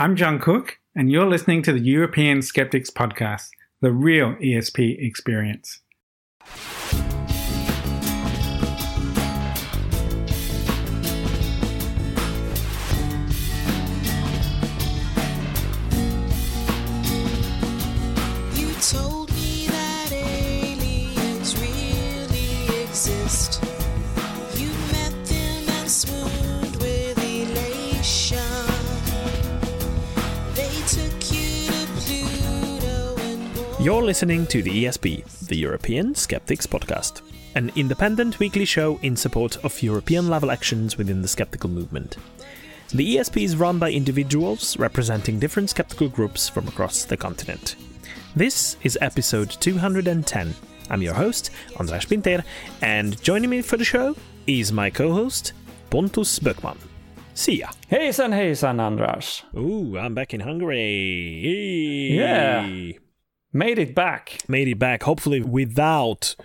I'm John Cook, and you're listening to the European Skeptics Podcast, the real ESP experience. You're listening to the ESP, the European Skeptics Podcast, an independent weekly show in support of European-level actions within the skeptical movement. The ESP is run by individuals representing different skeptical groups from across the continent. This is episode 210. I'm your host, András Pinter, and joining me for the show is my co-host, Pontus Böckmann. See ya. Hejsan, András. Ooh, I'm back in Hungary. Hey. Yeah. Made it back, hopefully without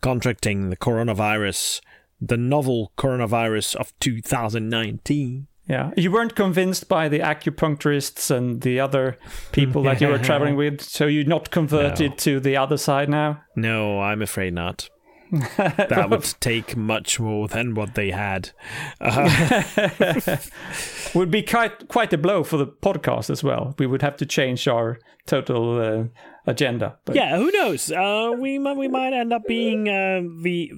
contracting the coronavirus, the novel coronavirus of 2019. Yeah, you weren't convinced by the acupuncturists and the other people that you were traveling with, so you're not converted to the other side now? No, I'm afraid not. That would take much more than what they had. Would be quite a blow for the podcast as well. We would have to change our total agenda. But... yeah, who knows? We might end up being the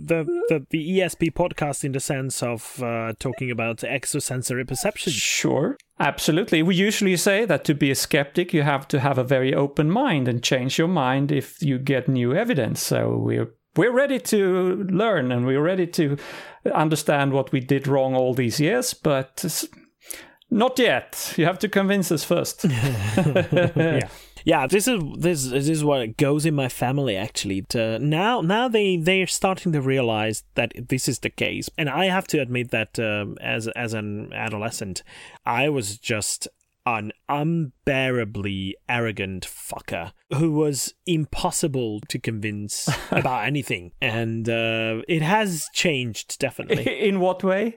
ESP podcast in the sense of talking about extrasensory perception. Sure, absolutely. We usually say that to be a skeptic, you have to have a very open mind and change your mind if you get new evidence. So We're ready to learn and we're ready to understand what we did wrong all these years, but not yet. You have to convince us first. Yeah. This is what goes in my family, actually. Now they're starting to realize that this is the case, and I have to admit that as an adolescent, I was just an unbearably arrogant fucker who was impossible to convince about anything. And it has changed, definitely. In what way?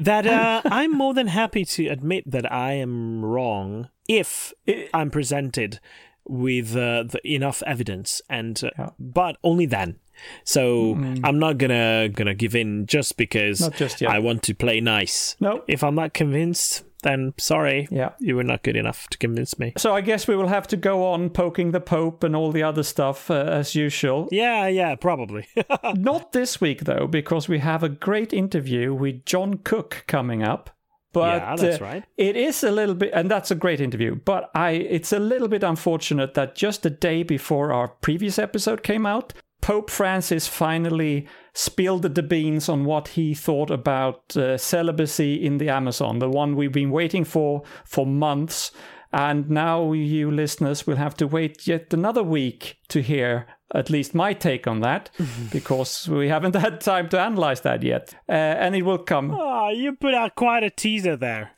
That I'm more than happy to admit that I am wrong if I'm presented with enough evidence, and but only then. So I'm not gonna give in just because I want to play nice. No. If I'm not convinced, then sorry, you were not good enough to convince me. So I guess we will have to go on poking the Pope and all the other stuff as usual. Yeah, probably. Not this week, though, because we have a great interview with John Cook coming up. But that's right. It is a little bit, and that's a great interview, but it's a little bit unfortunate that just the day before our previous episode came out, Pope Francis finally spilled the beans on what he thought about celibacy in the Amazon, the one we've been waiting for months. And now you listeners will have to wait yet another week to hear at least my take on that, because we haven't had time to analyze that yet. And it will come. Oh, you put out quite a teaser there.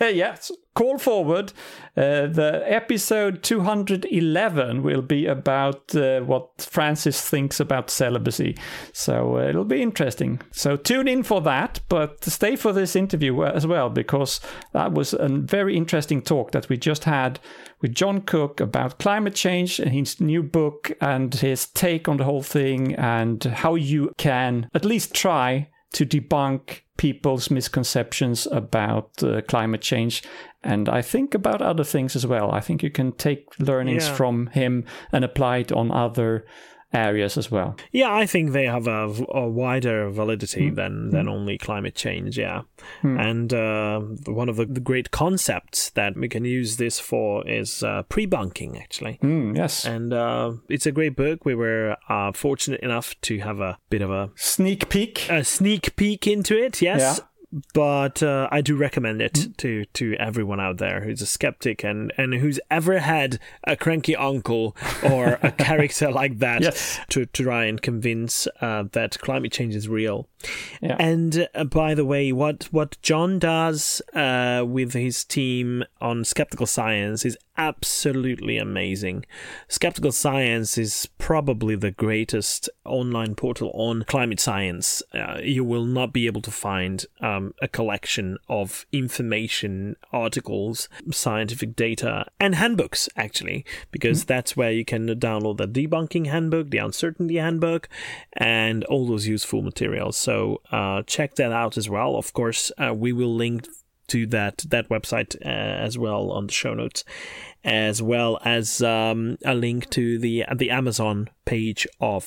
Yes. Call forward. The episode 211 will be about what Francis thinks about celibacy. So it'll be interesting. So tune in for that, but stay for this interview as well, because that was a very interesting talk that we just had with John Cook about climate change and his new book and his take on the whole thing and how you can at least try to debunk people's misconceptions about climate change, and I think about other things as well. I think you can take learnings from him and apply it on other areas as well. Yeah, I think they have a wider validity than only climate change, And one of the great concepts that we can use this for is pre-bunking, actually. Yes. And it's a great book. We were fortunate enough to have a bit of a... sneak peek into it, yes. Yeah. But I do recommend it to everyone out there who's a skeptic and who's ever had a cranky uncle or a character like that to try and convince that climate change is real. Yeah. And by the way, what John does with his team on Skeptical Science is absolutely amazing. Skeptical Science is probably the greatest online portal on climate science. You will not be able to find a collection of information, articles, scientific data, and handbooks, actually, because that's where you can download the Debunking Handbook, the Uncertainty Handbook, and all those useful materials. So check that out as well. Of course, we will link to that website as well on the show notes, as well as a link to the Amazon page of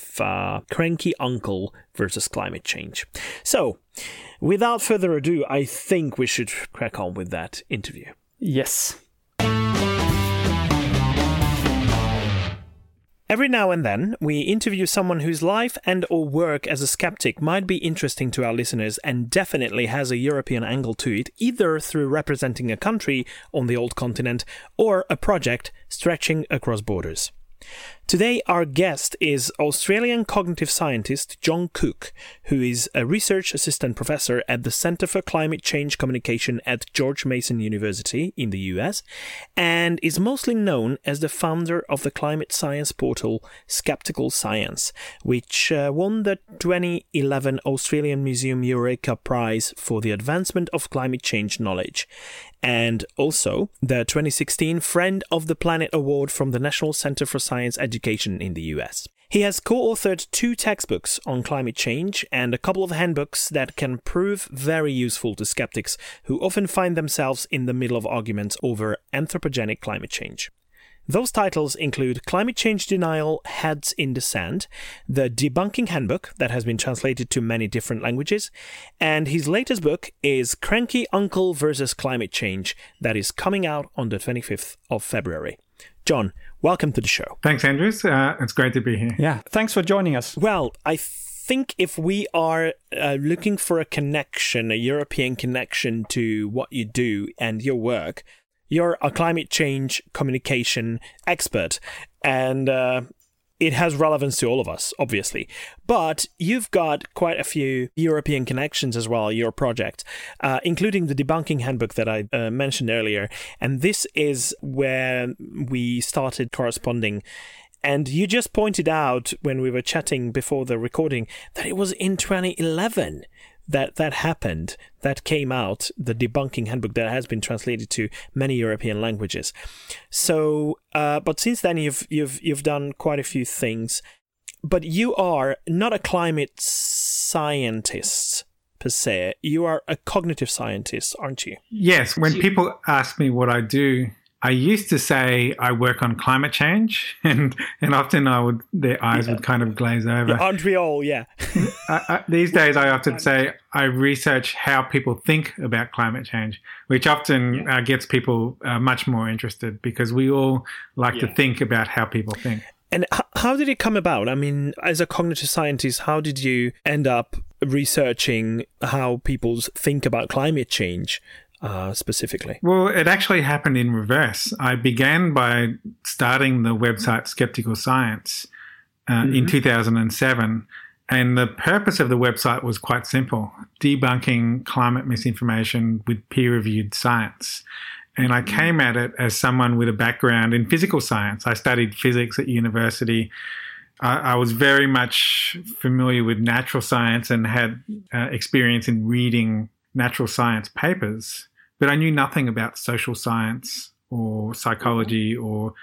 Cranky Uncle vs. Climate Change. So, without further ado, I think we should crack on with that interview. Yes. Every now and then, we interview someone whose life and or work as a skeptic might be interesting to our listeners and definitely has a European angle to it, either through representing a country on the old continent or a project stretching across borders. Today, our guest is Australian cognitive scientist John Cook, who is a research assistant professor at the Center for Climate Change Communication at George Mason University in the US, and is mostly known as the founder of the climate science portal Skeptical Science, which won the 2011 Australian Museum Eureka Prize for the advancement of climate change knowledge, and also the 2016 Friend of the Planet Award from the National Center for Science Education in the US. He has co-authored 2 textbooks on climate change and a couple of handbooks that can prove very useful to skeptics who often find themselves in the middle of arguments over anthropogenic climate change. Those titles include Climate Change Denial, Heads in the Sand, The Debunking Handbook that has been translated to many different languages, and his latest book is Cranky Uncle vs. Climate Change that is coming out on the 25th of February. John, welcome to the show. Thanks, Andrews. It's great to be here. Yeah, thanks for joining us. Well, I think if we are looking for a connection, a European connection to what you do and your work, you're a climate change communication expert, and it has relevance to all of us, obviously. But you've got quite a few European connections as well, your project, including the Debunking Handbook that I mentioned earlier. And this is where we started corresponding. And you just pointed out when we were chatting before the recording that it was in 2011 that happened, that came out, the Debunking Handbook that has been translated to many European languages. So, but since then you've done quite a few things, but you are not a climate scientist per se. You are a cognitive scientist, aren't you? Yes. When people ask me what I do, I used to say I work on climate change, and often their eyes would kind of glaze over. Yeah, aren't we all? Yeah. These days, I often say I research how people think about climate change, which often gets people much more interested because we all like to think about how people think. And how did it come about? I mean, as a cognitive scientist, how did you end up researching how people think about climate change? Specifically? Well, it actually happened in reverse. I began by starting the website Skeptical Science in 2007, and the purpose of the website was quite simple: debunking climate misinformation with peer-reviewed science. And I came at it as someone with a background in physical science. I studied physics at university. I was very much familiar with natural science and had experience in reading natural science papers. But I knew nothing about social science or psychology or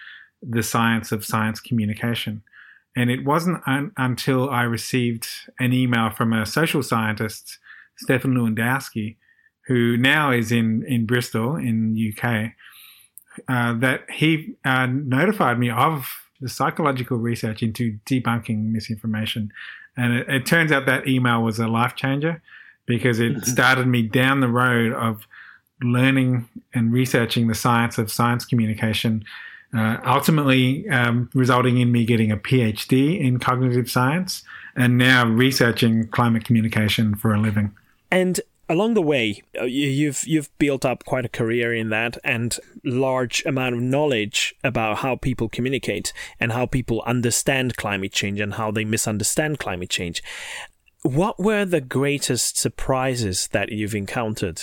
the science of science communication. And it wasn't until I received an email from a social scientist, Stephan Lewandowsky, who now is in Bristol in the UK, that he notified me of the psychological research into debunking misinformation. And it turns out that email was a life changer, because it started me down the road of learning and researching the science of science communication, ultimately resulting in me getting a PhD in cognitive science and now researching climate communication for a living. And along the way, you've built up quite a career in that and large amount of knowledge about how people communicate and how people understand climate change and how they misunderstand climate change. What were the greatest surprises that you've encountered?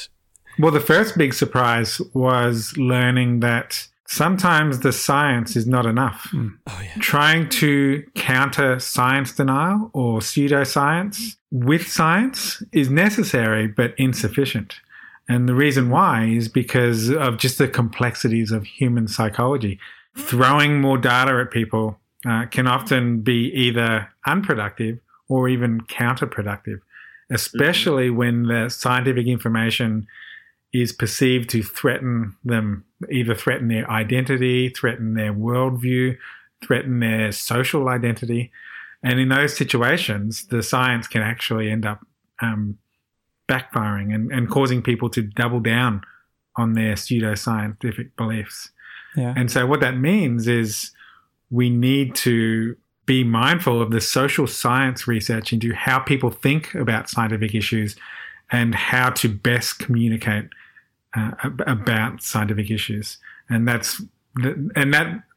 Well, the first big surprise was learning that sometimes the science is not enough. Mm. Oh, yeah. Trying to counter science denial or pseudoscience with science is necessary but insufficient. And the reason why is because of just the complexities of human psychology. Throwing more data at people can often be either unproductive or even counterproductive, especially when the scientific information is perceived to threaten them, either threaten their identity, threaten their worldview, threaten their social identity. And in those situations, the science can actually end up backfiring and causing people to double down on their pseudoscientific beliefs. Yeah. And so what that means is we need to be mindful of the social science research into how people think about scientific issues and how to best communicate about scientific issues. And that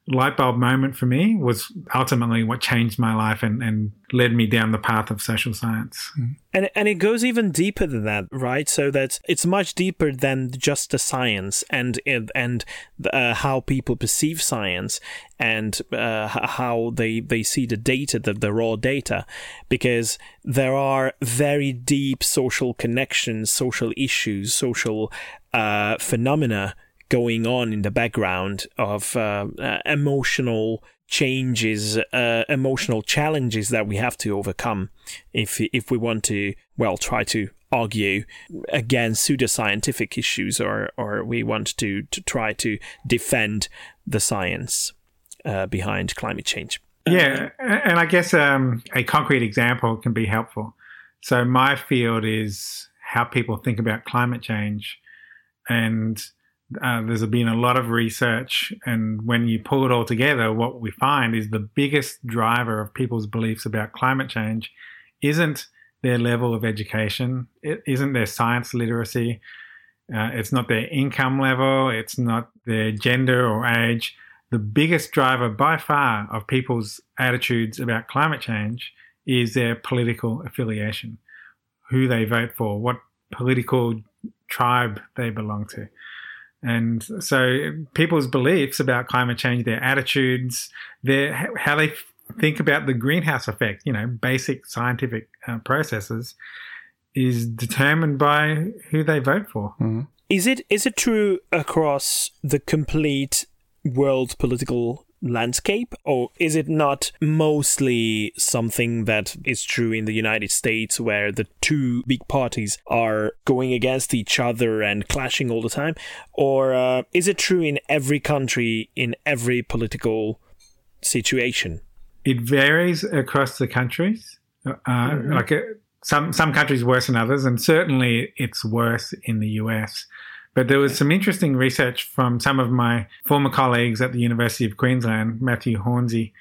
light bulb moment for me was ultimately what changed my life and led me down the path of social science. And it goes even deeper than that, right? So that it's much deeper than just the science and how people perceive science and how they see the data, the raw data, because there are very deep social connections, social issues, social phenomena going on in the background of emotional changes, emotional challenges that we have to overcome if we want to, well, try to argue against pseudoscientific issues or we want to try to defend the science behind climate change. Yeah, and I guess a concrete example can be helpful. So my field is how people think about climate change, and there's been a lot of research, and when you pull it all together, what we find is the biggest driver of people's beliefs about climate change isn't their level of education, it isn't their science literacy, it's not their income level, it's not their gender or age. The biggest driver by far of people's attitudes about climate change is their political affiliation, who they vote for, what political tribe they belong to. And so people's beliefs about climate change, their attitudes, how they think about the greenhouse effect, you know, basic scientific processes, is determined by who they vote for. Mm-hmm. Is it true across the complete world political landscape, or is it not mostly something that is true in the United States, where the two big parties are going against each other and clashing all the time? Or is it true in every country, in every political situation? It varies across the countries. Mm-hmm. Like some countries worse than others, and certainly it's worse in the US. But there was some interesting research from some of my former colleagues at the University of Queensland, Matthew Hornsey,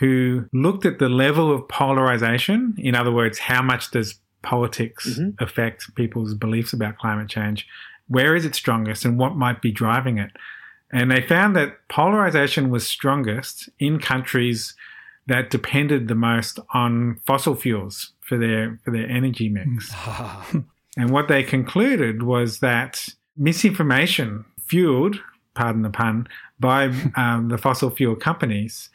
who looked at the level of polarisation. In other words, how much does politics mm-hmm. affect people's beliefs about climate change? Where is it strongest and what might be driving it? And they found that polarisation was strongest in countries that depended the most on fossil fuels for their energy mix. And what they concluded was that misinformation fueled, pardon the pun, by the fossil fuel companies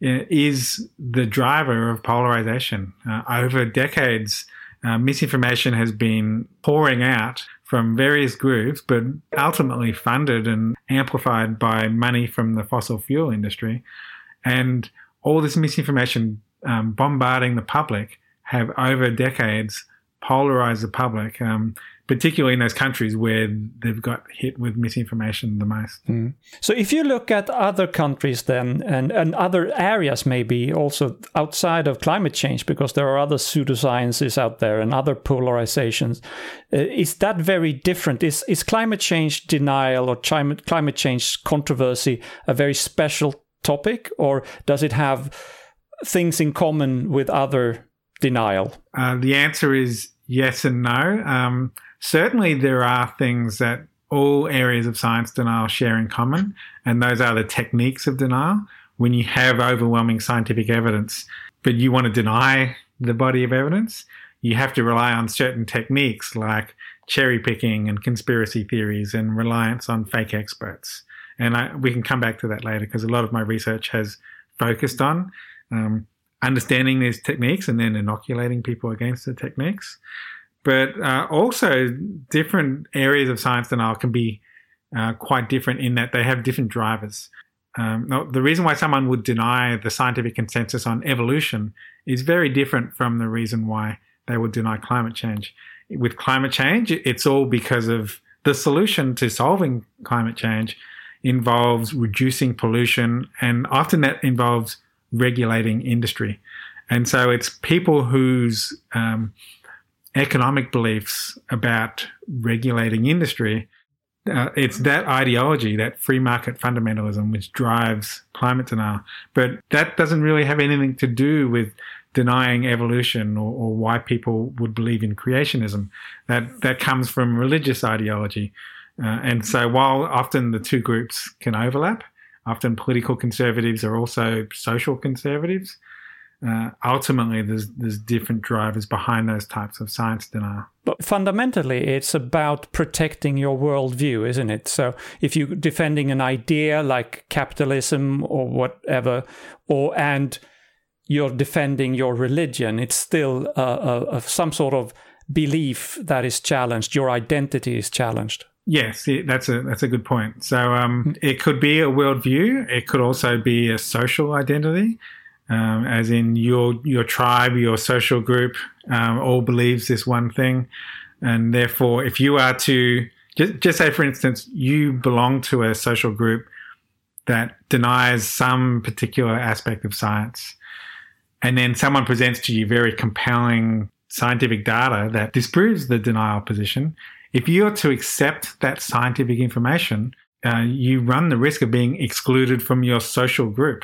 is the driver of polarisation. Over decades, misinformation has been pouring out from various groups, but ultimately funded and amplified by money from the fossil fuel industry. And all this misinformation bombarding the public have over decades polarised the public, particularly in those countries where they've got hit with misinformation the most. Mm. So if you look at other countries then and other areas maybe also outside of climate change, because there are other pseudosciences out there and other polarizations, is that very different? Is climate change denial or climate change controversy a very special topic, or does it have things in common with other denial? The answer is yes and no. Certainly there are things that all areas of science denial share in common, and those are the techniques of denial. When you have overwhelming scientific evidence, but you want to deny the body of evidence, you have to rely on certain techniques like cherry picking and conspiracy theories and reliance on fake experts. And we can come back to that later because a lot of my research has focused on understanding these techniques and then inoculating people against the techniques. But also different areas of science denial can be quite different in that they have different drivers. The reason why someone would deny the scientific consensus on evolution is very different from the reason why they would deny climate change. With climate change, it's all because of the solution to solving climate change involves reducing pollution, and often that involves regulating industry. And so it's people whose economic beliefs about regulating industry, it's that ideology, that free market fundamentalism, which drives climate denial. But that doesn't really have anything to do with denying evolution or why people would believe in creationism. That comes from religious ideology. And so while often the two groups can overlap, often political conservatives are also social conservatives, ultimately there's different drivers behind those types of science denial. But fundamentally, it's about protecting your worldview, isn't it? So if you're defending an idea like capitalism or whatever, and you're defending your religion, it's still some sort of belief that is challenged. Your identity is challenged. Yes, that's a good point. So it could be a worldview. It could also be a social identity, as in your tribe, your social group, all believes this one thing. And therefore, if you are to, just say, for instance, you belong to a social group that denies some particular aspect of science, and then someone presents to you very compelling scientific data that disproves the denial position. If you're to accept that scientific information, you run the risk of being excluded from your social group.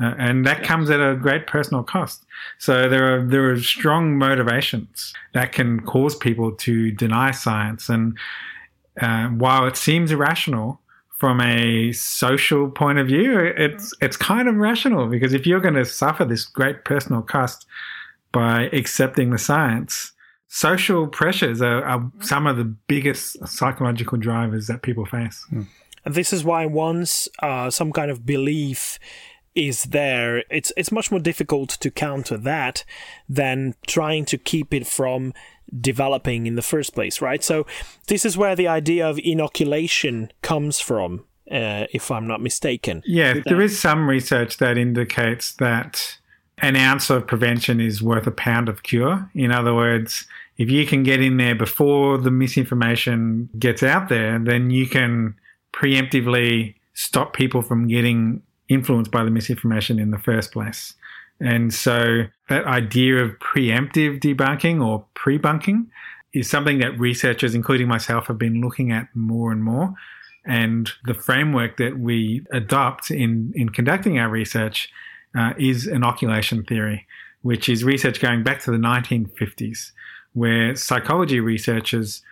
And that comes at a great personal cost. So there are strong motivations that can cause people to deny science. And while it seems irrational from a social point of view, it's kind of rational, because if you're going to suffer this great personal cost by accepting the science, social pressures are some of the biggest psychological drivers that people face. And this is why once some kind of belief is there, it's much more difficult to counter that than trying to keep it from developing in the first place, right? So this is where the idea of inoculation comes from, if I'm not mistaken. Yeah, there is some research that indicates that an ounce of prevention is worth a pound of cure. In other words, if you can get in there before the misinformation gets out there, then you can preemptively stop people from getting influenced by the misinformation in the first place. And so that idea of preemptive debunking or pre-bunking is something that researchers, including myself, have been looking at more and more. And the framework that we adopt in conducting our research is inoculation theory, which is research going back to the 1950s, where psychology researchers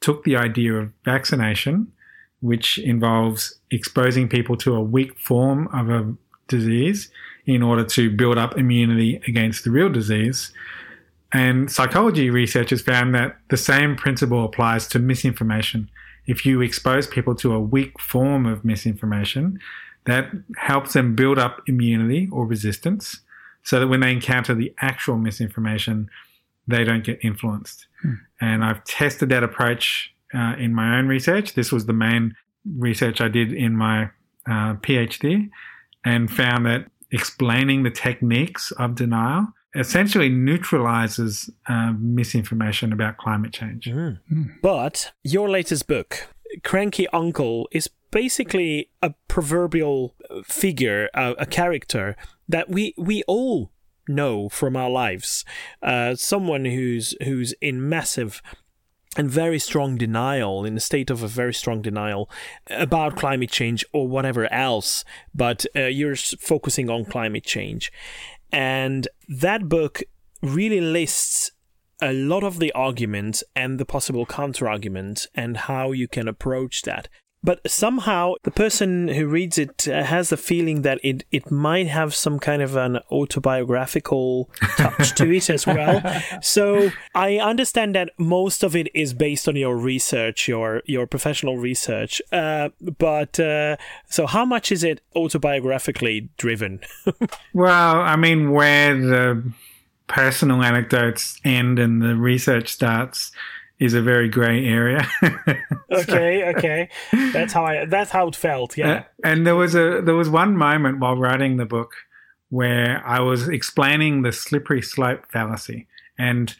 took the idea of vaccination, which involves exposing people to a weak form of a disease in order to build up immunity against the real disease. And psychology researchers found that the same principle applies to misinformation. If you expose people to a weak form of misinformation, that helps them build up immunity or resistance so that when they encounter the actual misinformation, they don't get influenced. And I've tested that approach in my own research. This was the main research I did in my PhD, and found that explaining the techniques of denial essentially neutralizes misinformation about climate change. But your latest book, Cranky Uncle, is basically a proverbial figure, a character that we all know from our lives. Someone who's in massive and very strong denial, in a state of a very strong denial about climate change or whatever else, but you're focusing on climate change. And that book really lists a lot of the arguments and the possible counter-arguments and how you can approach that. But somehow the person who reads it has the feeling that it might have some kind of an autobiographical touch to it as well. So I understand that most of it is based on your research, your professional research. So how much is it autobiographically driven? Well, I mean, where the personal anecdotes end and the research starts is a very grey area. Okay. That's how it felt. Yeah. And there was one moment while writing the book where I was explaining the slippery slope fallacy, and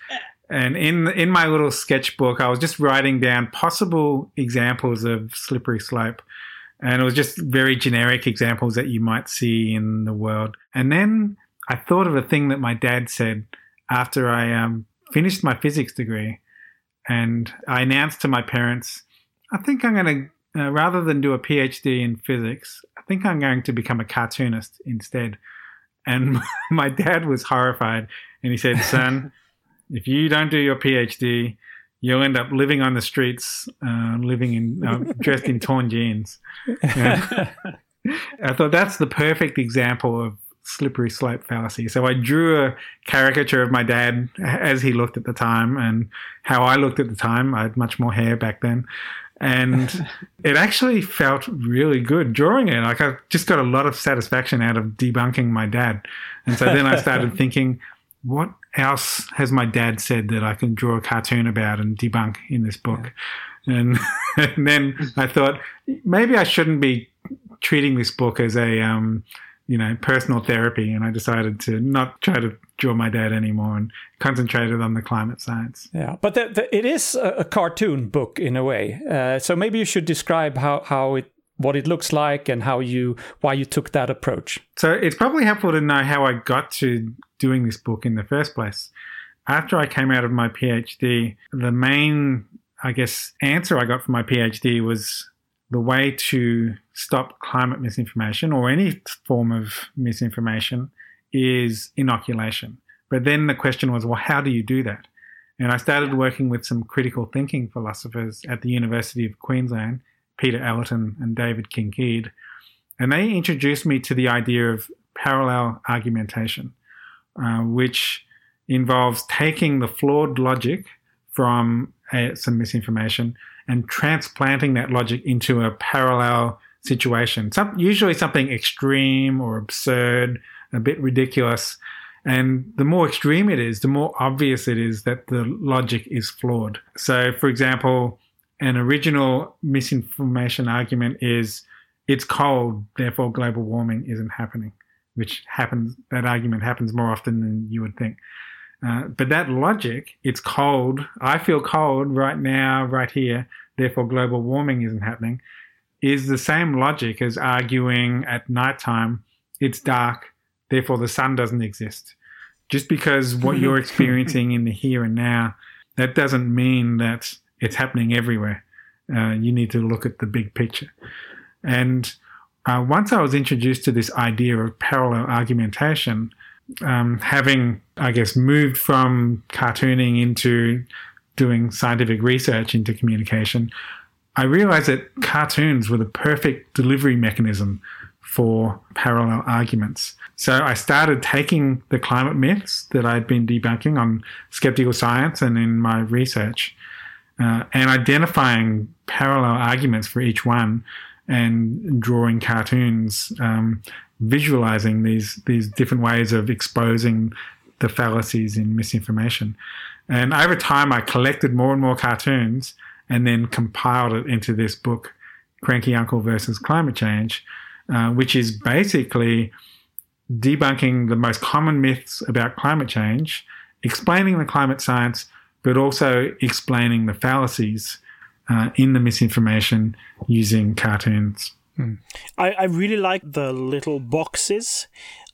in my little sketchbook I was just writing down possible examples of slippery slope, and it was just very generic examples that you might see in the world. And then I thought of a thing that my dad said after I finished my physics degree. And I announced to my parents, I think I'm going to, rather than do a PhD in physics, I think I'm going to become a cartoonist instead. And my dad was horrified. And he said, son, if you don't do your PhD, you'll end up living on the streets, dressed in torn jeans. Yeah. I thought that's the perfect example of slippery slope fallacy. So I drew a caricature of my dad as he looked at the time and how I looked at the time. I had much more hair back then. And it actually felt really good drawing it. Like I just got a lot of satisfaction out of debunking my dad. And so then I started thinking, what else has my dad said that I can draw a cartoon about and debunk in this book? Yeah. And then I thought, maybe I shouldn't be treating this book as a personal therapy, and I decided to not try to draw my dad anymore and concentrated on the climate science. Yeah, but it is a cartoon book in a way. So maybe you should describe what it looks like and why you took that approach. So it's probably helpful to know how I got to doing this book in the first place. After I came out of my PhD, the main, I guess, answer I got from my PhD was the way to stop climate misinformation or any form of misinformation is inoculation. But then the question was, well, how do you do that? And I started working with some critical thinking philosophers at the University of Queensland, Peter Ellerton and David Kinkead, and they introduced me to the idea of parallel argumentation, which involves taking the flawed logic from some misinformation and transplanting that logic into a parallel situation, usually something extreme or absurd, a bit ridiculous. And the more extreme it is, the more obvious it is that the logic is flawed. So, for example, an original misinformation argument is, it's cold, therefore global warming isn't happening, that argument happens more often than you would think. But that logic, it's cold, I feel cold right now, right here, therefore global warming isn't happening, is the same logic as arguing at nighttime, it's dark, therefore the sun doesn't exist. Just because what you're experiencing in the here and now, that doesn't mean that it's happening everywhere. You need to look at the big picture. And once I was introduced to this idea of parallel argumentation, having, I guess, moved from cartooning into doing scientific research into communication, I realized that cartoons were the perfect delivery mechanism for parallel arguments. So I started taking the climate myths that I'd been debunking on Skeptical Science and in my research, and identifying parallel arguments for each one and drawing cartoons, visualizing these different ways of exposing the fallacies in misinformation. And over time, I collected more and more cartoons and then compiled it into this book, Cranky Uncle vs. Climate Change, which is basically debunking the most common myths about climate change, explaining the climate science, but also explaining the fallacies in the misinformation using cartoons. I really like the little boxes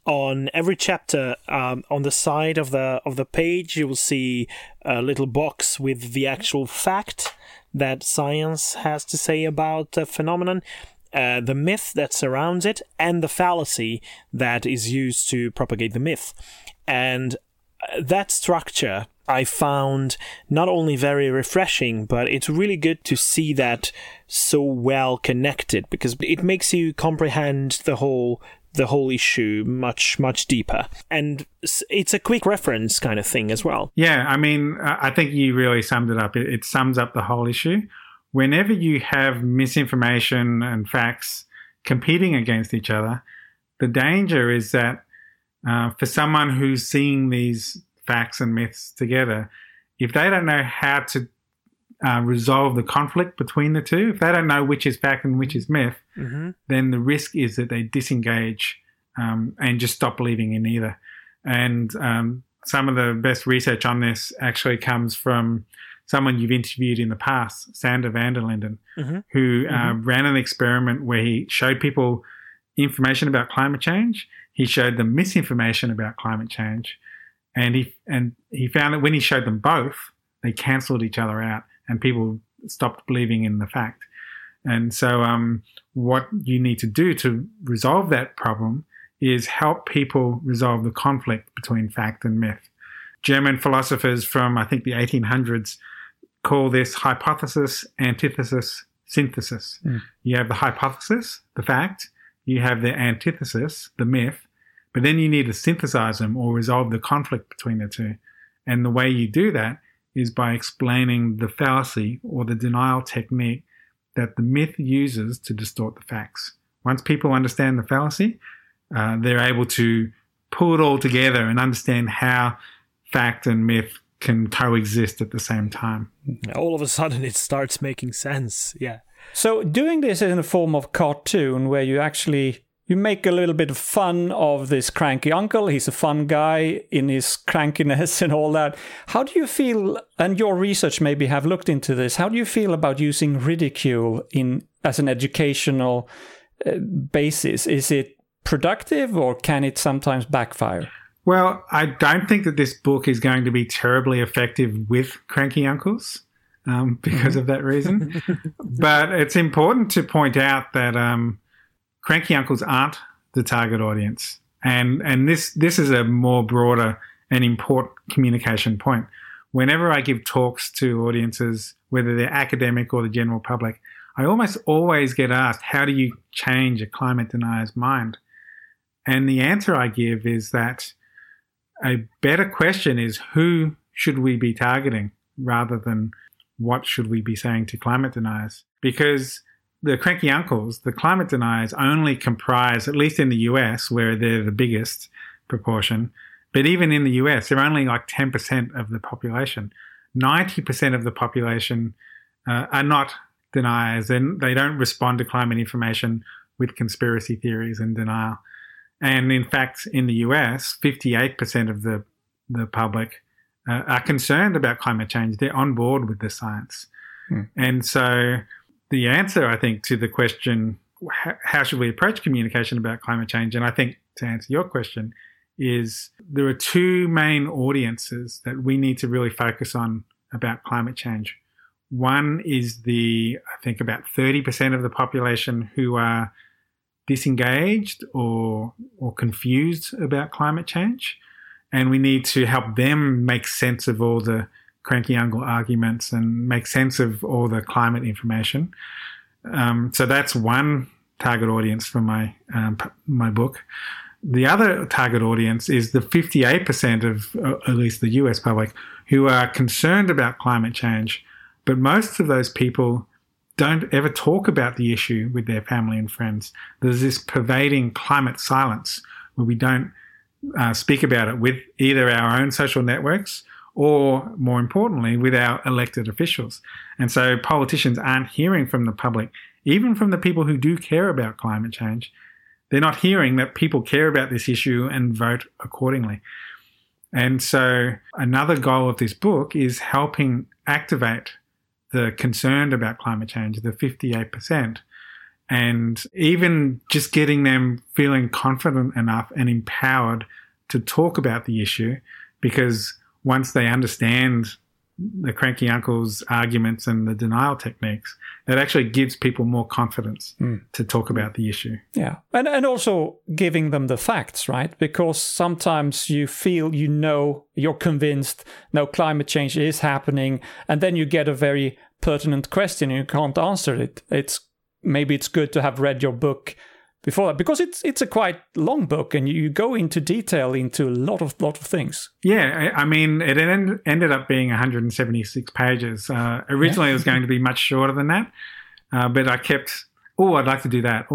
on every chapter. On the side of the page, you will see a little box with the actual fact that science has to say about a phenomenon, the myth that surrounds it, and the fallacy that is used to propagate the myth. And that structure I found not only very refreshing, but it's really good to see that so well connected, because it makes you comprehend the whole issue much deeper, and it's a quick reference kind of thing as well. Yeah, I mean, I think you really summed it up. It sums up the whole issue. Whenever you have misinformation and facts competing against each other, the danger is that for someone who's seeing these facts and myths together, if they don't know how to resolve the conflict between the two, if they don't know which is fact and which is myth, mm-hmm. then the risk is that they disengage and just stop believing in either. And some of the best research on this actually comes from someone you've interviewed in the past, Sander van der Linden, mm-hmm. who mm-hmm. ran an experiment where he showed people information about climate change. He showed them misinformation about climate change, and he found that when he showed them both, they cancelled each other out. And people stopped believing in the fact. And so what you need to do to resolve that problem is help people resolve the conflict between fact and myth. German philosophers from, I think, the 1800s call this hypothesis, antithesis, synthesis. Mm. You have the hypothesis, the fact. You have the antithesis, the myth. But then you need to synthesize them or resolve the conflict between the two. And the way you do that is by explaining the fallacy or the denial technique that the myth uses to distort the facts. Once people understand the fallacy, they're able to pull it all together and understand how fact and myth can coexist at the same time. All of a sudden it starts making sense, yeah. So doing this in a form of cartoon where you actually... you make a little bit of fun of this cranky uncle. He's a fun guy in his crankiness and all that. How do you feel, and your research maybe have looked into this, how do you feel about using ridicule as an educational basis? Is it productive, or can it sometimes backfire? Well, I don't think that this book is going to be terribly effective with cranky uncles because of that reason. But it's important to point out that... cranky uncles aren't the target audience. And this is a more broader and important communication point. Whenever I give talks to audiences, whether they're academic or the general public, I almost always get asked, how do you change a climate denier's mind? And the answer I give is that a better question is, who should we be targeting rather than what should we be saying to climate deniers? Because the cranky uncles, the climate deniers, only comprise, at least in the US, where they're the biggest proportion, but even in the US, they're only like 10% of the population. 90% of the population are not deniers, and they don't respond to climate information with conspiracy theories and denial. And in fact, in the US, 58% of the public are concerned about climate change. They're on board with the science. Mm. And so... the answer, I think, to the question, how should we approach communication about climate change? And I think, to answer your question, is there are two main audiences that we need to really focus on about climate change. One is about 30% of the population who are disengaged or confused about climate change. And we need to help them make sense of all the cranky uncle arguments and make sense of all the climate information. So that's one target audience for my my book. The other target audience is the 58% of at least the US public who are concerned about climate change, but most of those people don't ever talk about the issue with their family and friends. There's this pervading climate silence where we don't speak about it with either our own social networks or, more importantly, with our elected officials. And so politicians aren't hearing from the public, even from the people who do care about climate change. They're not hearing that people care about this issue and vote accordingly. And so another goal of this book is helping activate the concerned about climate change, the 58%, and even just getting them feeling confident enough and empowered to talk about the issue, because once they understand the Cranky Uncle's arguments and the denial techniques, it actually gives people more confidence to talk about the issue. Yeah. And also giving them the facts, right? Because sometimes you feel, you know, you're convinced, no, climate change is happening, and then you get a very pertinent question and you can't answer it. Maybe it's good to have read your book before that, because it's a quite long book and you go into detail into a lot of things. Yeah, I mean, it ended up being 176 pages. Originally, it was going to be much shorter than that, but I kept, I'd like to do that.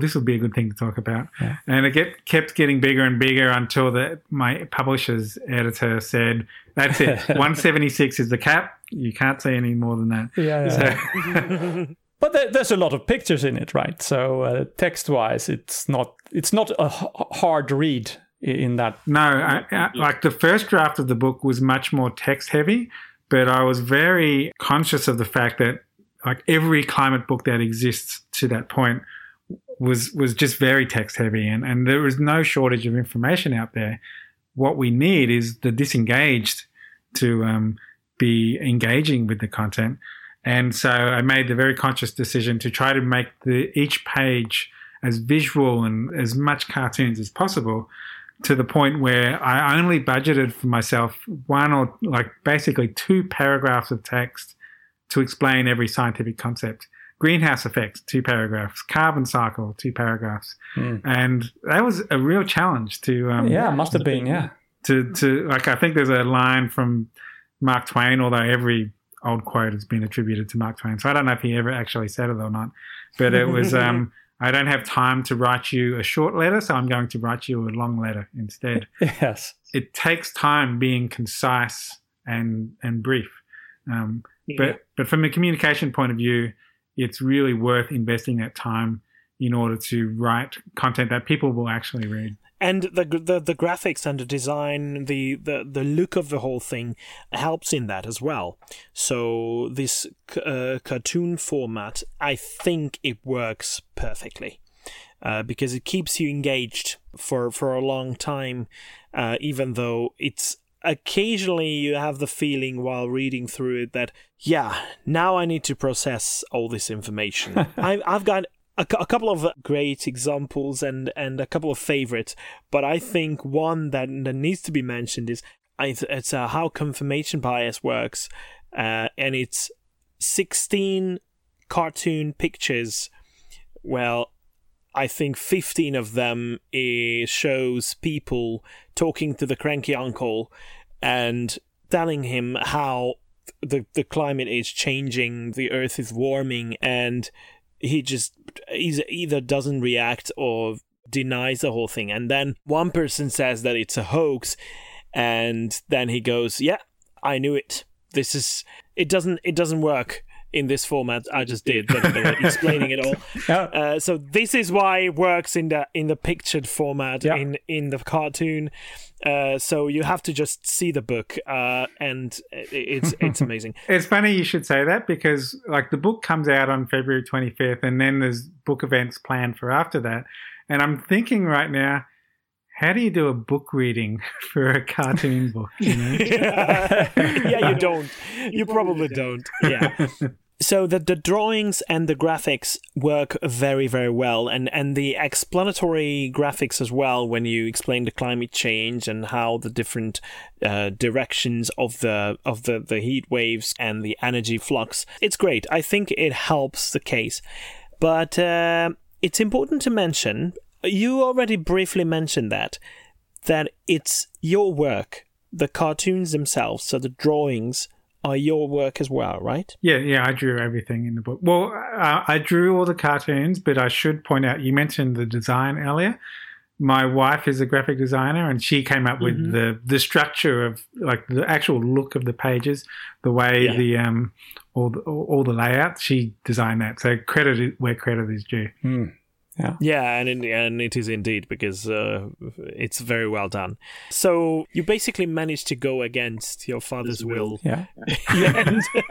This would be a good thing to talk about. Yeah. And it kept getting bigger and bigger until my publisher's editor said, that's it, 176 is the cap. You can't say any more than that. Yeah. So, but there's a lot of pictures in it, right? So text-wise, it's not a hard read in that. No, like the first draft of the book was much more text-heavy, but I was very conscious of the fact that like every climate book that exists to that point was just very text-heavy, and there is no shortage of information out there. What we need is the disengaged to be engaging with the content. And so I made the very conscious decision to try to make each page as visual and as much cartoons as possible, to the point where I only budgeted for myself basically two paragraphs of text to explain every scientific concept. Greenhouse effects, two paragraphs. Carbon cycle, two paragraphs. Mm. And that was a real challenge to... it must have been, yeah. To I think there's a line from Mark Twain, although every... old quote has been attributed to Mark Twain, so I don't know if he ever actually said it or not. But it was, I don't have time to write you a short letter, so I'm going to write you a long letter instead. Yes. It takes time being concise and brief. But from a communication point of view, it's really worth investing that time in order to write content that people will actually read. And the graphics and the design, the look of the whole thing helps in that as well. So this cartoon format, I think it works perfectly because it keeps you engaged for a long time, even though it's occasionally you have the feeling while reading through it that, now I need to process all this information. I've got... A couple of great examples and a couple of favorites, but I think one that needs to be mentioned is it's how confirmation bias works, and it's 16 cartoon pictures. Well, I think 15 of them shows people talking to the cranky uncle and telling him how the climate is changing, the earth is warming, and he just either doesn't react or denies the whole thing. And then one person says that it's a hoax. And then he goes, I knew it. It doesn't work in this format. I just did. They're explaining it all. Yeah. So this is why it works in the pictured format, in the cartoon. So you have to just see the book, and it's amazing. It's funny you should say that, because the book comes out on February 25th, and then there's book events planned for after that. And I'm thinking right now, how do you do a book reading for a cartoon book? You know? You don't. You probably don't. Yeah. So the drawings and the graphics work very, very well, and the explanatory graphics as well, when you explain the climate change and how the different directions of the heat waves and the energy flux. It's great. I think it helps the case. But it's important to mention, you already briefly mentioned that it's your work, the cartoons themselves, so the drawings are your work as well, right? Yeah, I drew everything in the book. Well, I drew all the cartoons, but I should point out, you mentioned the design earlier. My wife is a graphic designer, and she came up with the structure of the actual look of the pages, the way all the layouts. She designed that. So credit where credit is due. Mm. Yeah, and it is indeed, because it's very well done. So you basically managed to go against your father's will. Yeah.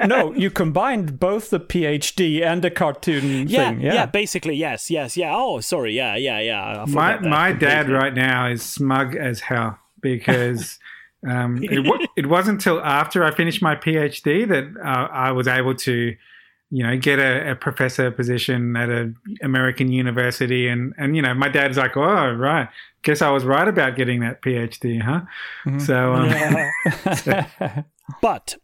No, you combined both the PhD and the cartoon thing. Yeah, basically, yes. Oh, sorry, yeah. My dad right now is smug as hell because It wasn't until after I finished my PhD that I was able to, you know, get a professor position at an American university. And, you know, my dad's like, oh, right. Guess I was right about getting that PhD, huh? Mm-hmm. So. But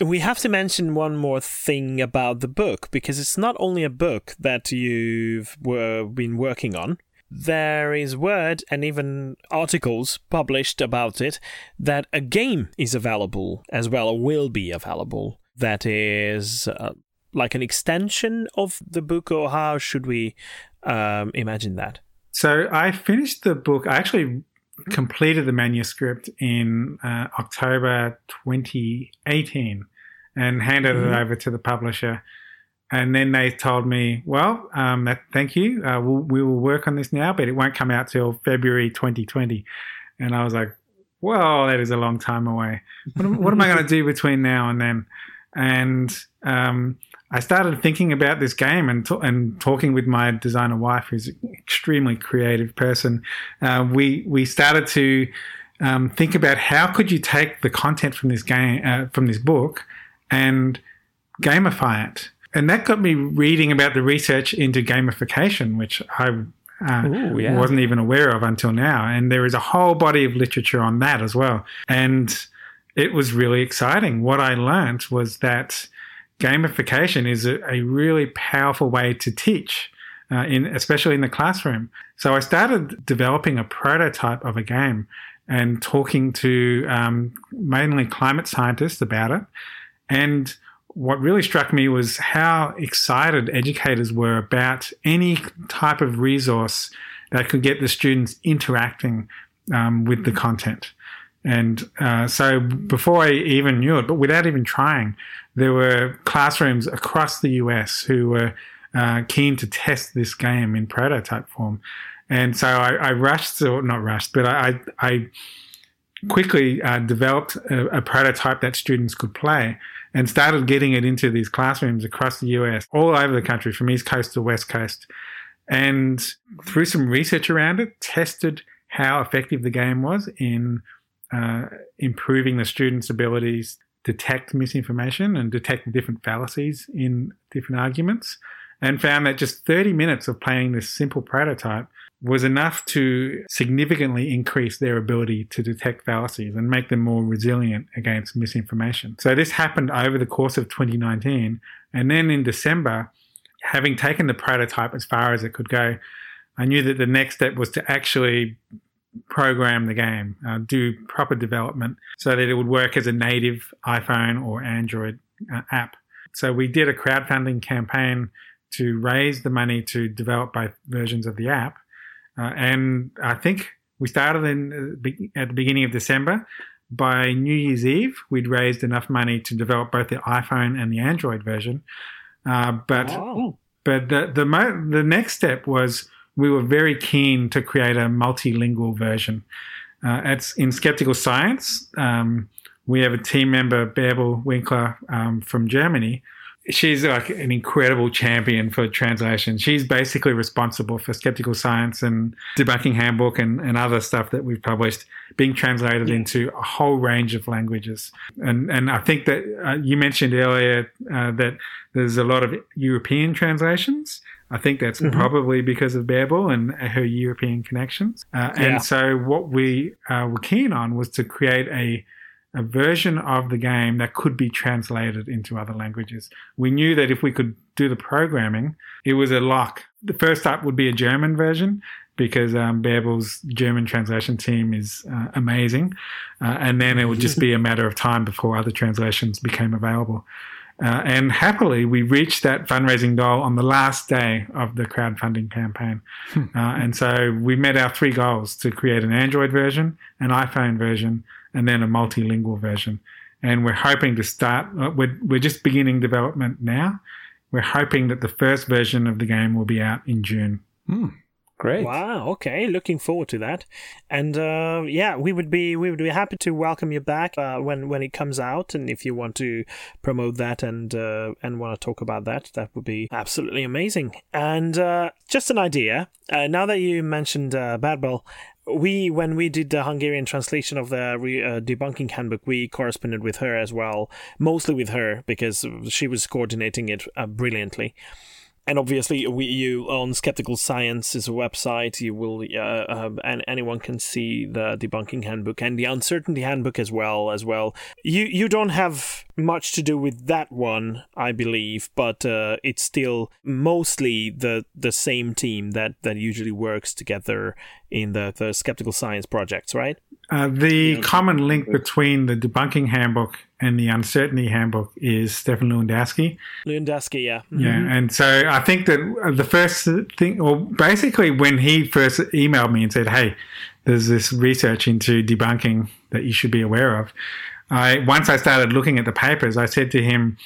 we have to mention one more thing about the book, because it's not only a book that you've been working on. There is word and even articles published about it that a game is available as well, or will be available, that is... like an extension of the book, or how should we imagine that? So I finished the book. I actually completed the manuscript in October 2018 and handed it over to the publisher. And then they told me, well, thank you. We will work on this now, but it won't come out till February 2020. And I was like, well, that is a long time away. What am I going to do between now and then? And I started thinking about this game and talking with my designer wife, who's an extremely creative person. We started to think about how could you take the content from this game, from this book, and gamify it. And that got me reading about the research into gamification, which I wasn't even aware of until now. And there is a whole body of literature on that as well. And it was really exciting. What I learned was that gamification is a really powerful way to teach, especially in the classroom. So I started developing a prototype of a game and talking to mainly climate scientists about it. And what really struck me was how excited educators were about any type of resource that could get the students interacting with the content. And so before I even knew it, but without even trying, there were classrooms across the US who were keen to test this game in prototype form. And so I quickly developed a prototype that students could play and started getting it into these classrooms across the US, all over the country, from East Coast to West Coast. And through some research around it, tested how effective the game was in improving the students' abilities to detect misinformation and detect different fallacies in different arguments, and found that just 30 minutes of playing this simple prototype was enough to significantly increase their ability to detect fallacies and make them more resilient against misinformation. So this happened over the course of 2019. And then in December, having taken the prototype as far as it could go, I knew that the next step was to actually program the game, do proper development so that it would work as a native iPhone or Android app. So we did a crowdfunding campaign to raise the money to develop both versions of the app. And I think we started at the beginning of December. By New Year's Eve, we'd raised enough money to develop both the iPhone and the Android version. But the next step was, we were very keen to create a multilingual version. In Skeptical Science, we have a team member, Bärbel Winkler, from Germany. She's like an incredible champion for translation. She's basically responsible for Skeptical Science and Debunking Handbook and other stuff that we've published being translated into a whole range of languages. And I think that you mentioned earlier that there's a lot of European translations. I think that's probably because of Bärbel and her European connections. And so what we were keen on was to create a version of the game that could be translated into other languages. We knew that if we could do the programming, it was a lock. The first up would be a German version, because Bärbel's German translation team is amazing. And then it would just be a matter of time before other translations became available. And happily, we reached that fundraising goal on the last day of the crowdfunding campaign. And so we met our three goals: to create an Android version, an iPhone version, and then a multilingual version. And we're hoping to start, we're just beginning development now. We're hoping that the first version of the game will be out in June. Great. Wow. Okay. Looking forward to that. And yeah, we would be happy to welcome you back when it comes out. And if you want to promote that and want to talk about that, that would be absolutely amazing. And just an idea. Now that you mentioned Bärbel, when we did the Hungarian translation of the Debunking Handbook, we corresponded with her as well, mostly with her because she was coordinating it brilliantly. And obviously, you on Skeptical Science's website, you will, and anyone can see the Debunking Handbook and the Uncertainty Handbook as well. You don't have much to do with that one, I believe, but it's still mostly the same team that usually works together in the Skeptical Science projects, right? The common link between the Debunking Handbook and the Uncertainty Handbook is Stephan Lewandowsky. Lewandowsky, yeah. Mm-hmm. Yeah, and so I think that the first thing, or basically when he first emailed me and said, hey, there's this research into debunking that you should be aware of, once I started looking at the papers, I said to him,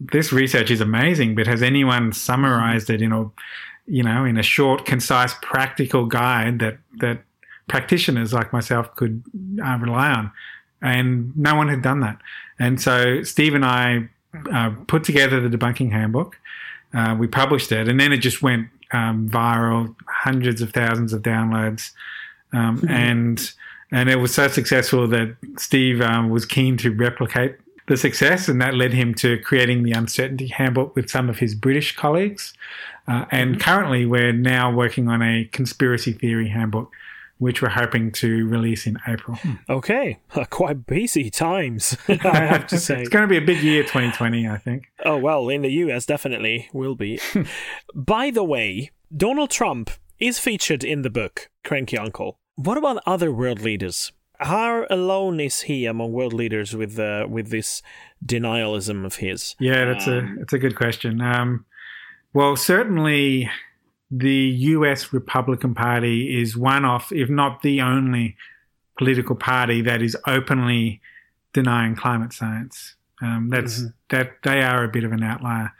this research is amazing, but has anyone summarized it in a short, concise, practical guide that practitioners like myself could rely on? And no one had done that. And so Steve and I put together the Debunking Handbook. We published it, and then it just went viral, hundreds of thousands of downloads. Mm-hmm. And it was so successful that Steve was keen to replicate the success, and that led him to creating the Uncertainty Handbook with some of his British colleagues. And currently we're now working on a conspiracy theory handbook, which we're hoping to release in April. Okay. Quite busy times, I have to say. It's going to be a big year, 2020, I think. Oh, well, in the US, definitely will be. By the way, Donald Trump is featured in the book, Cranky Uncle. What about other world leaders? How alone is he among world leaders with this denialism of his? Yeah, that's a good question. Well, certainly the US Republican Party is one of, if not the only, political party that is openly denying climate science. They are a bit of an outlier.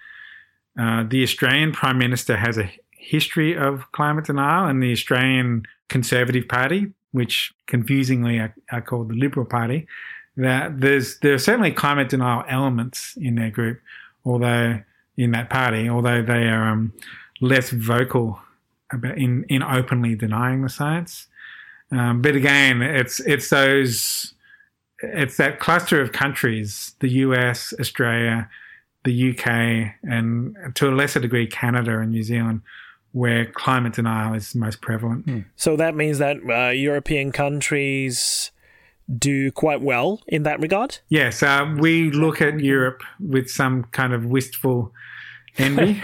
The Australian Prime Minister has a history of climate denial, and the Australian Conservative Party, which confusingly are called the Liberal Party, that there are certainly climate denial elements in their group, although they are less vocal about in openly denying the science. But again, it's that cluster of countries, the US, Australia, the UK, and to a lesser degree Canada and New Zealand, where climate denial is most prevalent. Mm. So that means that European countries do quite well in that regard? Yes, we look at Europe with some kind of wistful envy,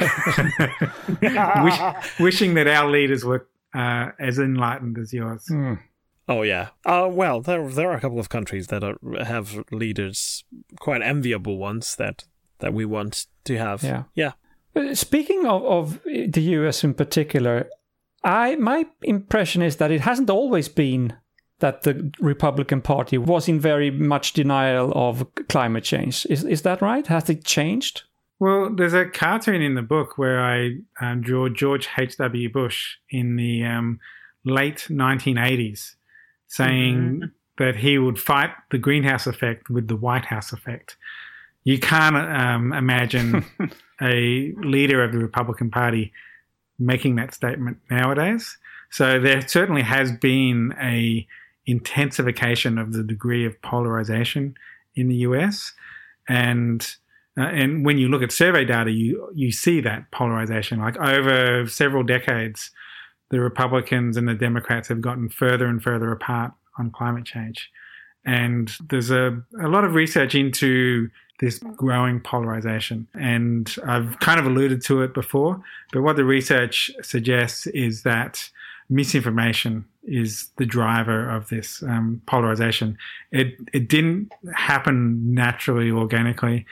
wishing that our leaders were as enlightened as yours. Mm. Oh, yeah. Well, there are a couple of countries that have leaders, quite enviable ones, that we want to have. Yeah. Speaking of the US in particular, my impression is that it hasn't always been that the Republican Party was in very much denial of climate change. Is that right? Has it changed? Well, there's a cartoon in the book where I draw George H.W. Bush in the late 1980s saying that he would fight the greenhouse effect with the White House effect. You can't imagine a leader of the Republican Party making that statement nowadays. So there certainly has been an intensification of the degree of polarization in the US. And when you look at survey data, you see that polarization. Like over several decades, the Republicans and the Democrats have gotten further and further apart on climate change. And there's a lot of research into this growing polarization. And I've kind of alluded to it before, but what the research suggests is that misinformation is the driver of this polarization. It didn't happen naturally, organically.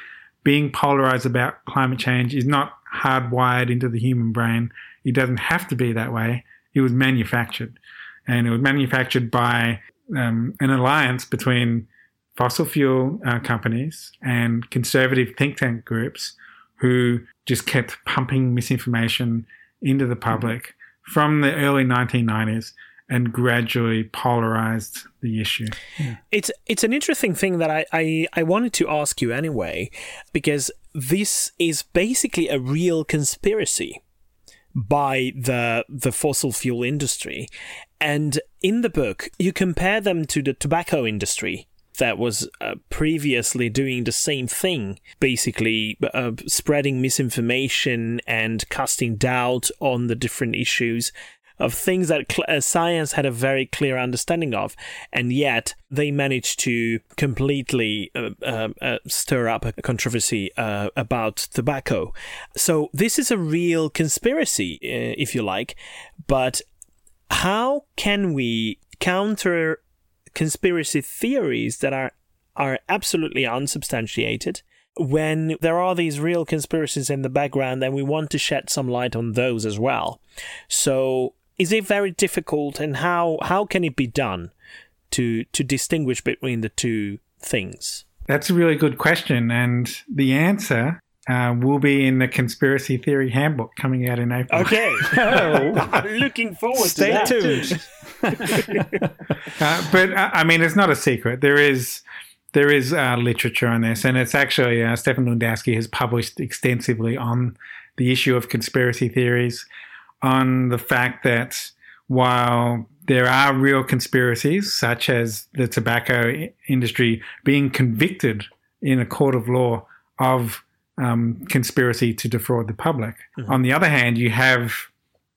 Being polarized about climate change is not hardwired into the human brain. It doesn't have to be that way. It was manufactured. And it was manufactured by an alliance between fossil fuel companies and conservative think tank groups who just kept pumping misinformation into the public from the early 1990s and gradually polarized the issue. Yeah. It's an interesting thing that I wanted to ask you anyway, because this is basically a real conspiracy by the fossil fuel industry. And in the book, you compare them to the tobacco industry that was previously doing the same thing, basically spreading misinformation and casting doubt on the different issues of things that science had a very clear understanding of. And yet they managed to completely stir up a controversy about tobacco. So this is a real conspiracy, if you like. But how can we counter conspiracy theories that are absolutely unsubstantiated when there are these real conspiracies in the background, and we want to shed some light on those as well? So is it very difficult, and how can it be done to distinguish between the two things? That's a really good question, and the answer will be in the Conspiracy Theory Handbook coming out in April. Okay. I'm looking forward to that. Stay tuned. But I mean, it's not a secret. There is literature on this, and it's actually Stephan Lewandowsky has published extensively on the issue of conspiracy theories, on the fact that while there are real conspiracies, such as the tobacco industry being convicted in a court of law of conspiracy to defraud the public, mm-hmm. on the other hand, you have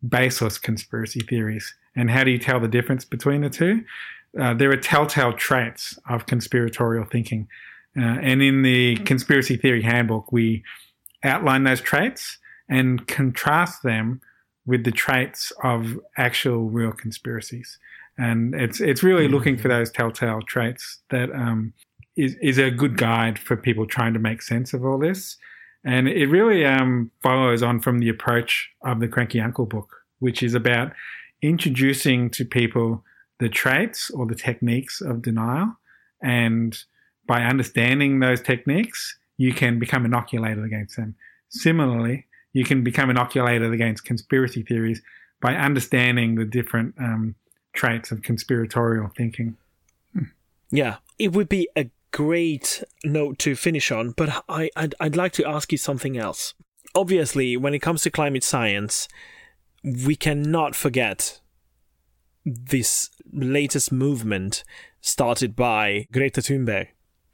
baseless conspiracy theories. And how do you tell the difference between the two? There are telltale traits of conspiratorial thinking. And in the Conspiracy Theory Handbook, we outline those traits and contrast them with the traits of actual real conspiracies. And it's really looking for those telltale traits that is a good guide for people trying to make sense of all this. And it really follows on from the approach of the Cranky Uncle book, which is about introducing to people the traits or the techniques of denial, and by understanding those techniques, you can become inoculated against them. Similarly, you can become inoculated against conspiracy theories by understanding the different traits of conspiratorial thinking. Yeah, it would be a great note to finish on, but I'd like to ask you something else. Obviously, when it comes to climate science, we cannot forget this latest movement started by Greta Thunberg.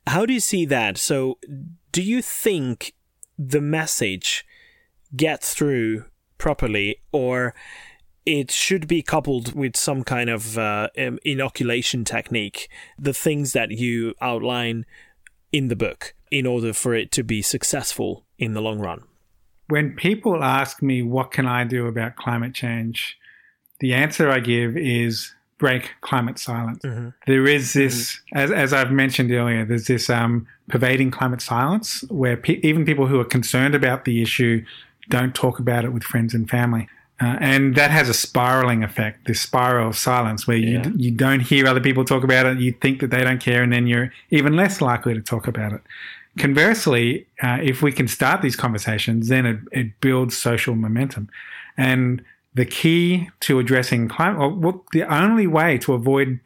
How do you see that? So do you think the message gets through properly, or it should be coupled with some kind of inoculation technique, the things that you outline in the book, in order for it to be successful in the long run? When people ask me, what can I do about climate change? The answer I give is break climate silence. Mm-hmm. There is this, as I've mentioned earlier, there's this pervading climate silence where even people who are concerned about the issue don't talk about it with friends and family. And that has a spiraling effect, this spiral of silence where you don't hear other people talk about it, you think that they don't care, and then you're even less likely to talk about it. Conversely, if we can start these conversations, then it builds social momentum. And the key to addressing climate, the only way to avoid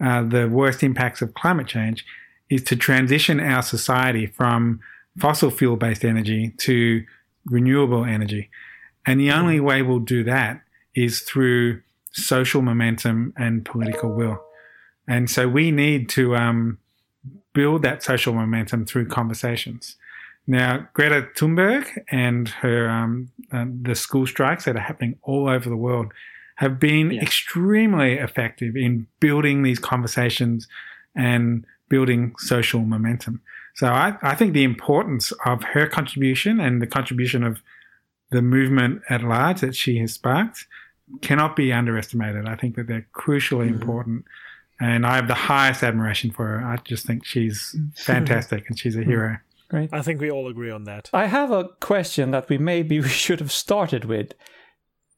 the worst impacts of climate change is to transition our society from fossil fuel-based energy to renewable energy. And the only way we'll do that is through social momentum and political will. And so we need to build that social momentum through conversations. Now, Greta Thunberg and her the school strikes that are happening all over the world have been extremely effective in building these conversations and building social momentum. So I think the importance of her contribution and the contribution of the movement at large that she has sparked cannot be underestimated. I think that they're crucially important. And I have the highest admiration for her. I just think she's fantastic and she's a hero. Great. I think we all agree on that. I have a question that we should have started with.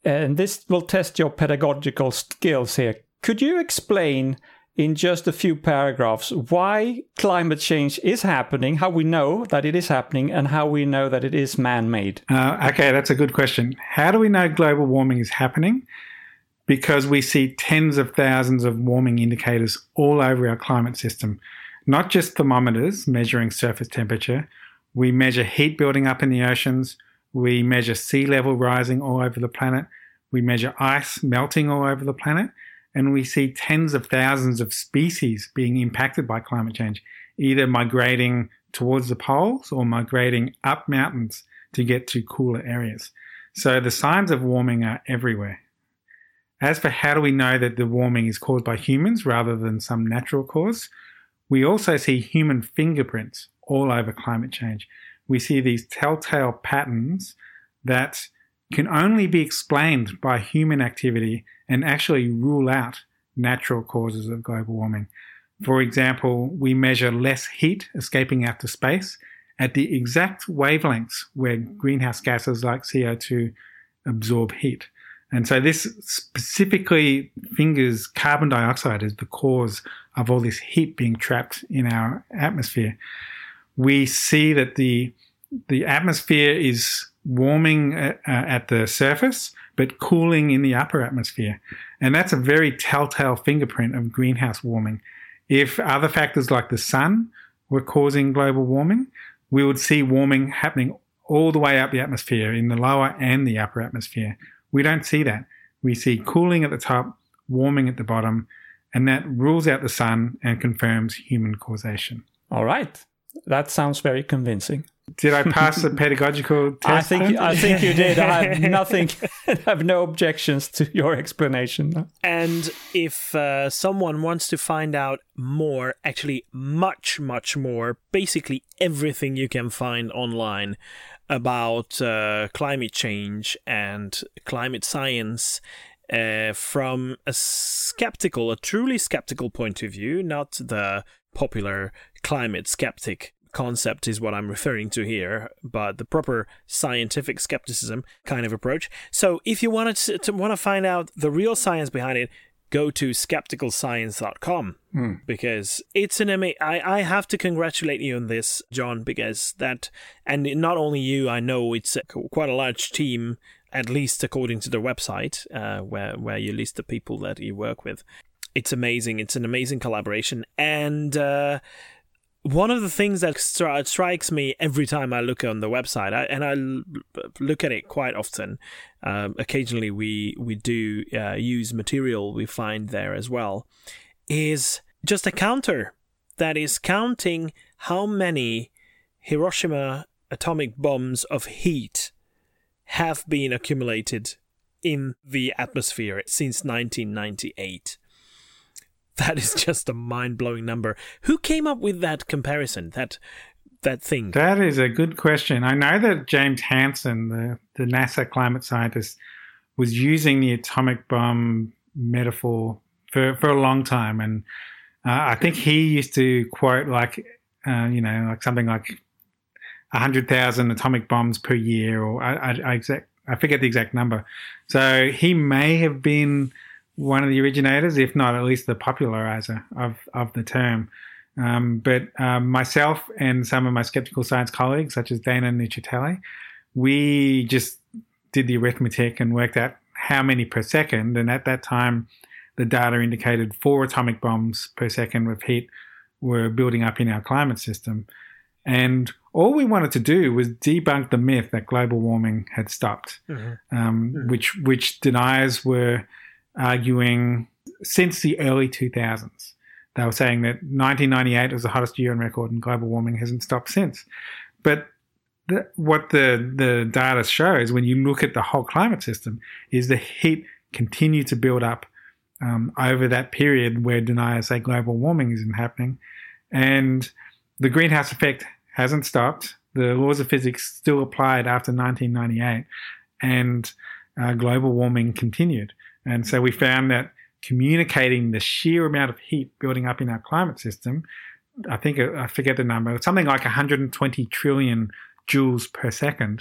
And this will test your pedagogical skills here. Could you explain in just a few paragraphs why climate change is happening, how we know that it is happening, and how we know that it is man-made? Okay, that's a good question. How do we know global warming is happening? because we see tens of thousands of warming indicators all over our climate system, not just thermometers measuring surface temperature. We measure heat building up in the oceans. We measure sea level rising all over the planet. We measure ice melting all over the planet. And we see tens of thousands of species being impacted by climate change, either migrating towards the poles or migrating up mountains to get to cooler areas. So the signs of warming are everywhere. As for how do we know that the warming is caused by humans rather than some natural cause, we also see human fingerprints all over climate change. We see these telltale patterns that can only be explained by human activity and actually rule out natural causes of global warming. For example, we measure less heat escaping out to space at the exact wavelengths where greenhouse gases like CO2 absorb heat. And so this specifically fingers carbon dioxide as the cause of all this heat being trapped in our atmosphere. We see that the atmosphere is warming at the surface, but cooling in the upper atmosphere. And that's a very telltale fingerprint of greenhouse warming. If other factors like the sun were causing global warming, we would see warming happening all the way up the atmosphere, in the lower and the upper atmosphere. We don't see that. We see cooling at the top, warming at the bottom, and that rules out the sun and confirms human causation. All right. That sounds very convincing. Did I pass the pedagogical test? I think you did. I have nothing. I have no objections to your explanation. And if someone wants to find out more, actually much more, basically everything you can find online about climate change and climate science from a truly skeptical point of view, not the popular climate skeptic concept is what I'm referring to here, but the proper scientific skepticism kind of approach. So if you want to find out the real science behind it, go to skepticalscience.com because it's an amazing... I have to congratulate you on this, John, because that... And not only you, I know it's quite a large team, at least according to the website, where you list the people that you work with. It's amazing. It's an amazing collaboration. And... one of the things that strikes me every time I look on the website, I look at it quite often. Occasionally, we do use material we find there as well, is just a counter that is counting how many Hiroshima atomic bombs of heat have been accumulated in the atmosphere since 1998. That is just a mind-blowing number. Who came up with that comparison, that thing? That is a good question. I know that James Hansen, the NASA climate scientist, was using the atomic bomb metaphor for a long time. And I think he used to quote like something like 100,000 atomic bombs per year, or I forget the exact number. So he may have been... one of the originators, if not at least the popularizer of the term. But myself and some of my skeptical science colleagues, such as Dana Nuccitelli, we just did the arithmetic and worked out how many per second. And at that time, the data indicated 4 atomic bombs per second of heat were building up in our climate system. And all we wanted to do was debunk the myth that global warming had stopped, which deniers were arguing since the early 2000s. They were saying that 1998 was the hottest year on record and global warming hasn't stopped since. But what the data shows when you look at the whole climate system is the heat continued to build up over that period where deniers say global warming isn't happening. And the greenhouse effect hasn't stopped. The laws of physics still applied after 1998 and global warming continued. And so we found that communicating the sheer amount of heat building up in our climate system, I forget the number, something like 120 trillion joules per second,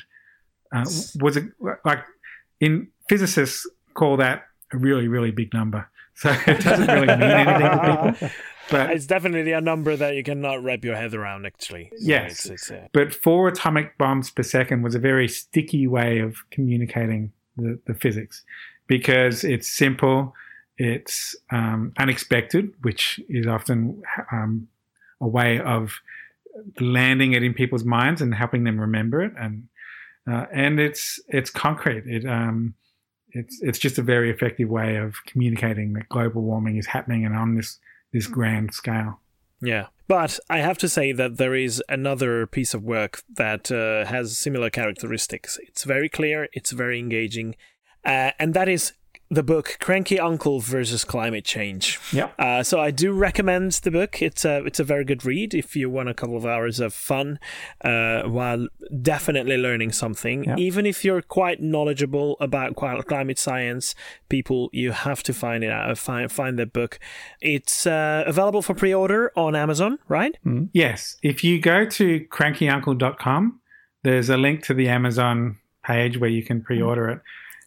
physicists call that a really, really big number. So it doesn't really mean anything to people. But it's definitely a number that you cannot wrap your head around, actually. Yes. So but 4 atomic bombs per second was a very sticky way of communicating the physics. because it's simple, it's unexpected, which is often a way of landing it in people's minds and helping them remember it, and it's concrete. It's just a very effective way of communicating that global warming is happening and on this grand scale. Yeah. But I have to say that there is another piece of work that has similar characteristics. It's very clear, it's very engaging, and that is the book Cranky Uncle vs. Climate Change. Yeah. So I do recommend the book. It's a very good read if you want a couple of hours of fun while definitely learning something. Yep. Even if you're quite knowledgeable about climate science, people, you have to find it out. Find the book. It's available for pre-order on Amazon, right? Mm. Yes. If you go to crankyuncle.com, there's a link to the Amazon page where you can pre-order it.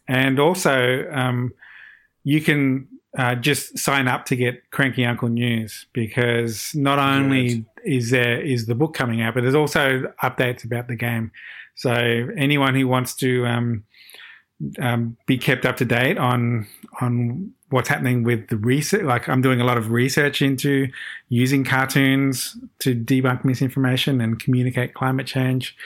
And also, you can just sign up to get Cranky Uncle news, because not only is the book coming out, but there's also updates about the game. So anyone who wants to be kept up to date on what's happening with the research, like I'm doing a lot of research into using cartoons to debunk misinformation and communicate climate change.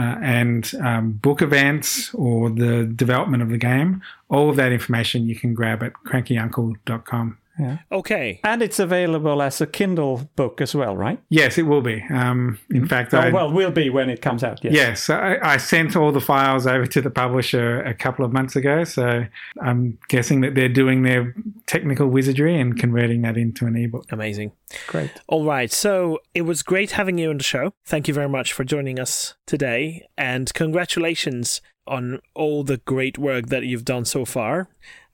And book events or the development of the game, all of that information you can grab at crankyuncle.com. Yeah. Okay. And it's available as a Kindle book as well, right? Yes, it will be. In fact, will be when it comes out. Yes. Yes. I sent all the files over to the publisher a couple of months ago, so I'm guessing that they're doing their technical wizardry and converting that into an ebook. Amazing. Great. All right. So it was great having you on the show. Thank you very much for joining us today, and congratulations on all the great work that you've done so far.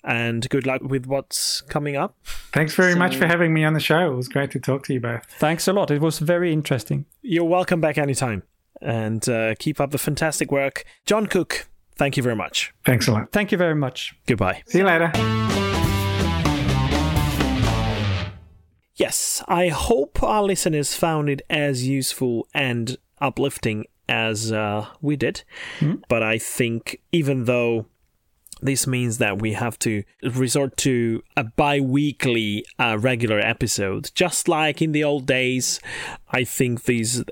And good luck with what's coming up. Thanks very much for having me on the show. It was great to talk to you both. Thanks a lot. It was very interesting. You're welcome back anytime. And keep up the fantastic work. John Cook, thank you very much. Thanks a lot. Thank you very much. Goodbye. See you later. Yes, I hope our listeners found it as useful and uplifting as we did. Mm-hmm. But I think even though this means that we have to resort to a bi-weekly regular episode. Just like in the old days, I think these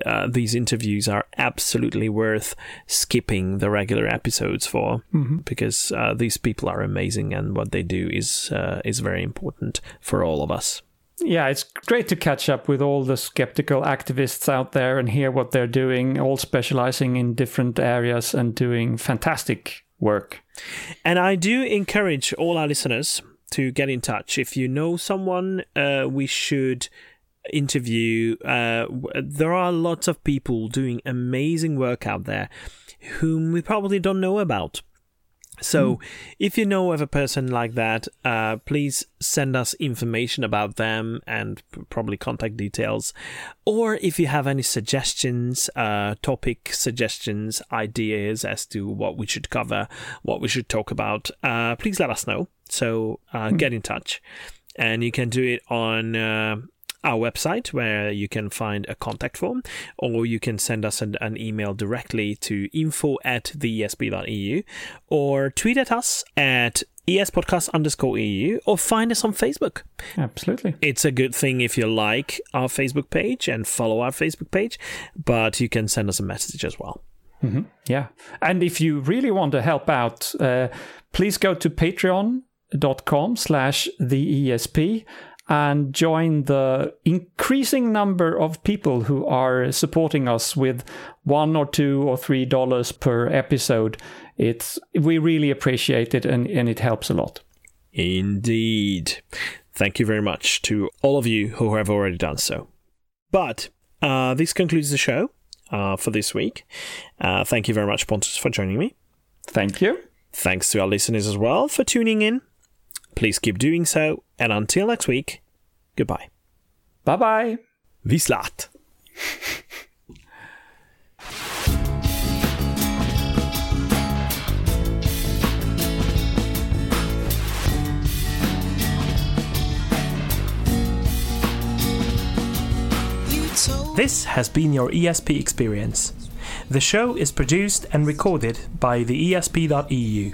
interviews are absolutely worth skipping the regular episodes for, mm-hmm. because these people are amazing and what they do is very important for all of us. Yeah, it's great to catch up with all the skeptical activists out there and hear what they're doing, all specializing in different areas and doing fantastic work. And I do encourage all our listeners to get in touch. If you know someone we should interview, there are lots of people doing amazing work out there whom we probably don't know about. So if you know of a person like that, please send us information about them and probably contact details. Or if you have any suggestions, topic suggestions, ideas as to what we should cover, what we should talk about, please let us know. So get in touch. And you can do it on our website, where you can find a contact form, or you can send us an email directly to info@theesp.eu, or tweet at us at espodcast_EU, or find us on Facebook. Absolutely. It's a good thing if you like our Facebook page and follow our Facebook page, but you can send us a message as well. Mm-hmm. Yeah. And if you really want to help out, please go to patreon.com/theesp and join the increasing number of people who are supporting us with $1 or $2 or $3 per episode. We really appreciate it, and it helps a lot. Indeed. Thank you very much to all of you who have already done so. But this concludes the show for this week. Thank you very much, Pontus, for joining me. Thank you. Thanks to our listeners as well for tuning in. Please keep doing so, and until next week, goodbye. Bye-bye. Vislaat. This has been your ESP experience. The show is produced and recorded by the ESP.eu.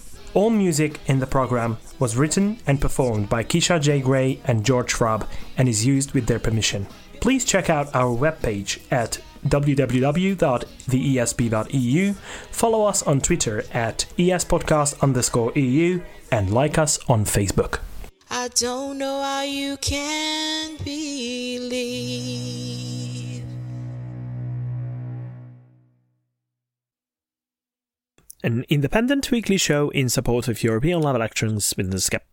All music in the program was written and performed by Keisha J. Gray and George Schraub and is used with their permission. Please check out our webpage at www.theesp.eu, follow us on Twitter at espodcast_eu, and like us on Facebook. I don't know how you can believe. An independent weekly show in support of European level elections with the skep.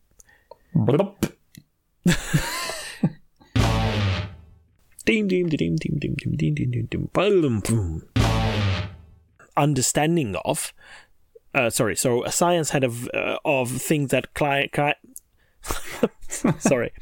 Understanding of so a science head of things that sorry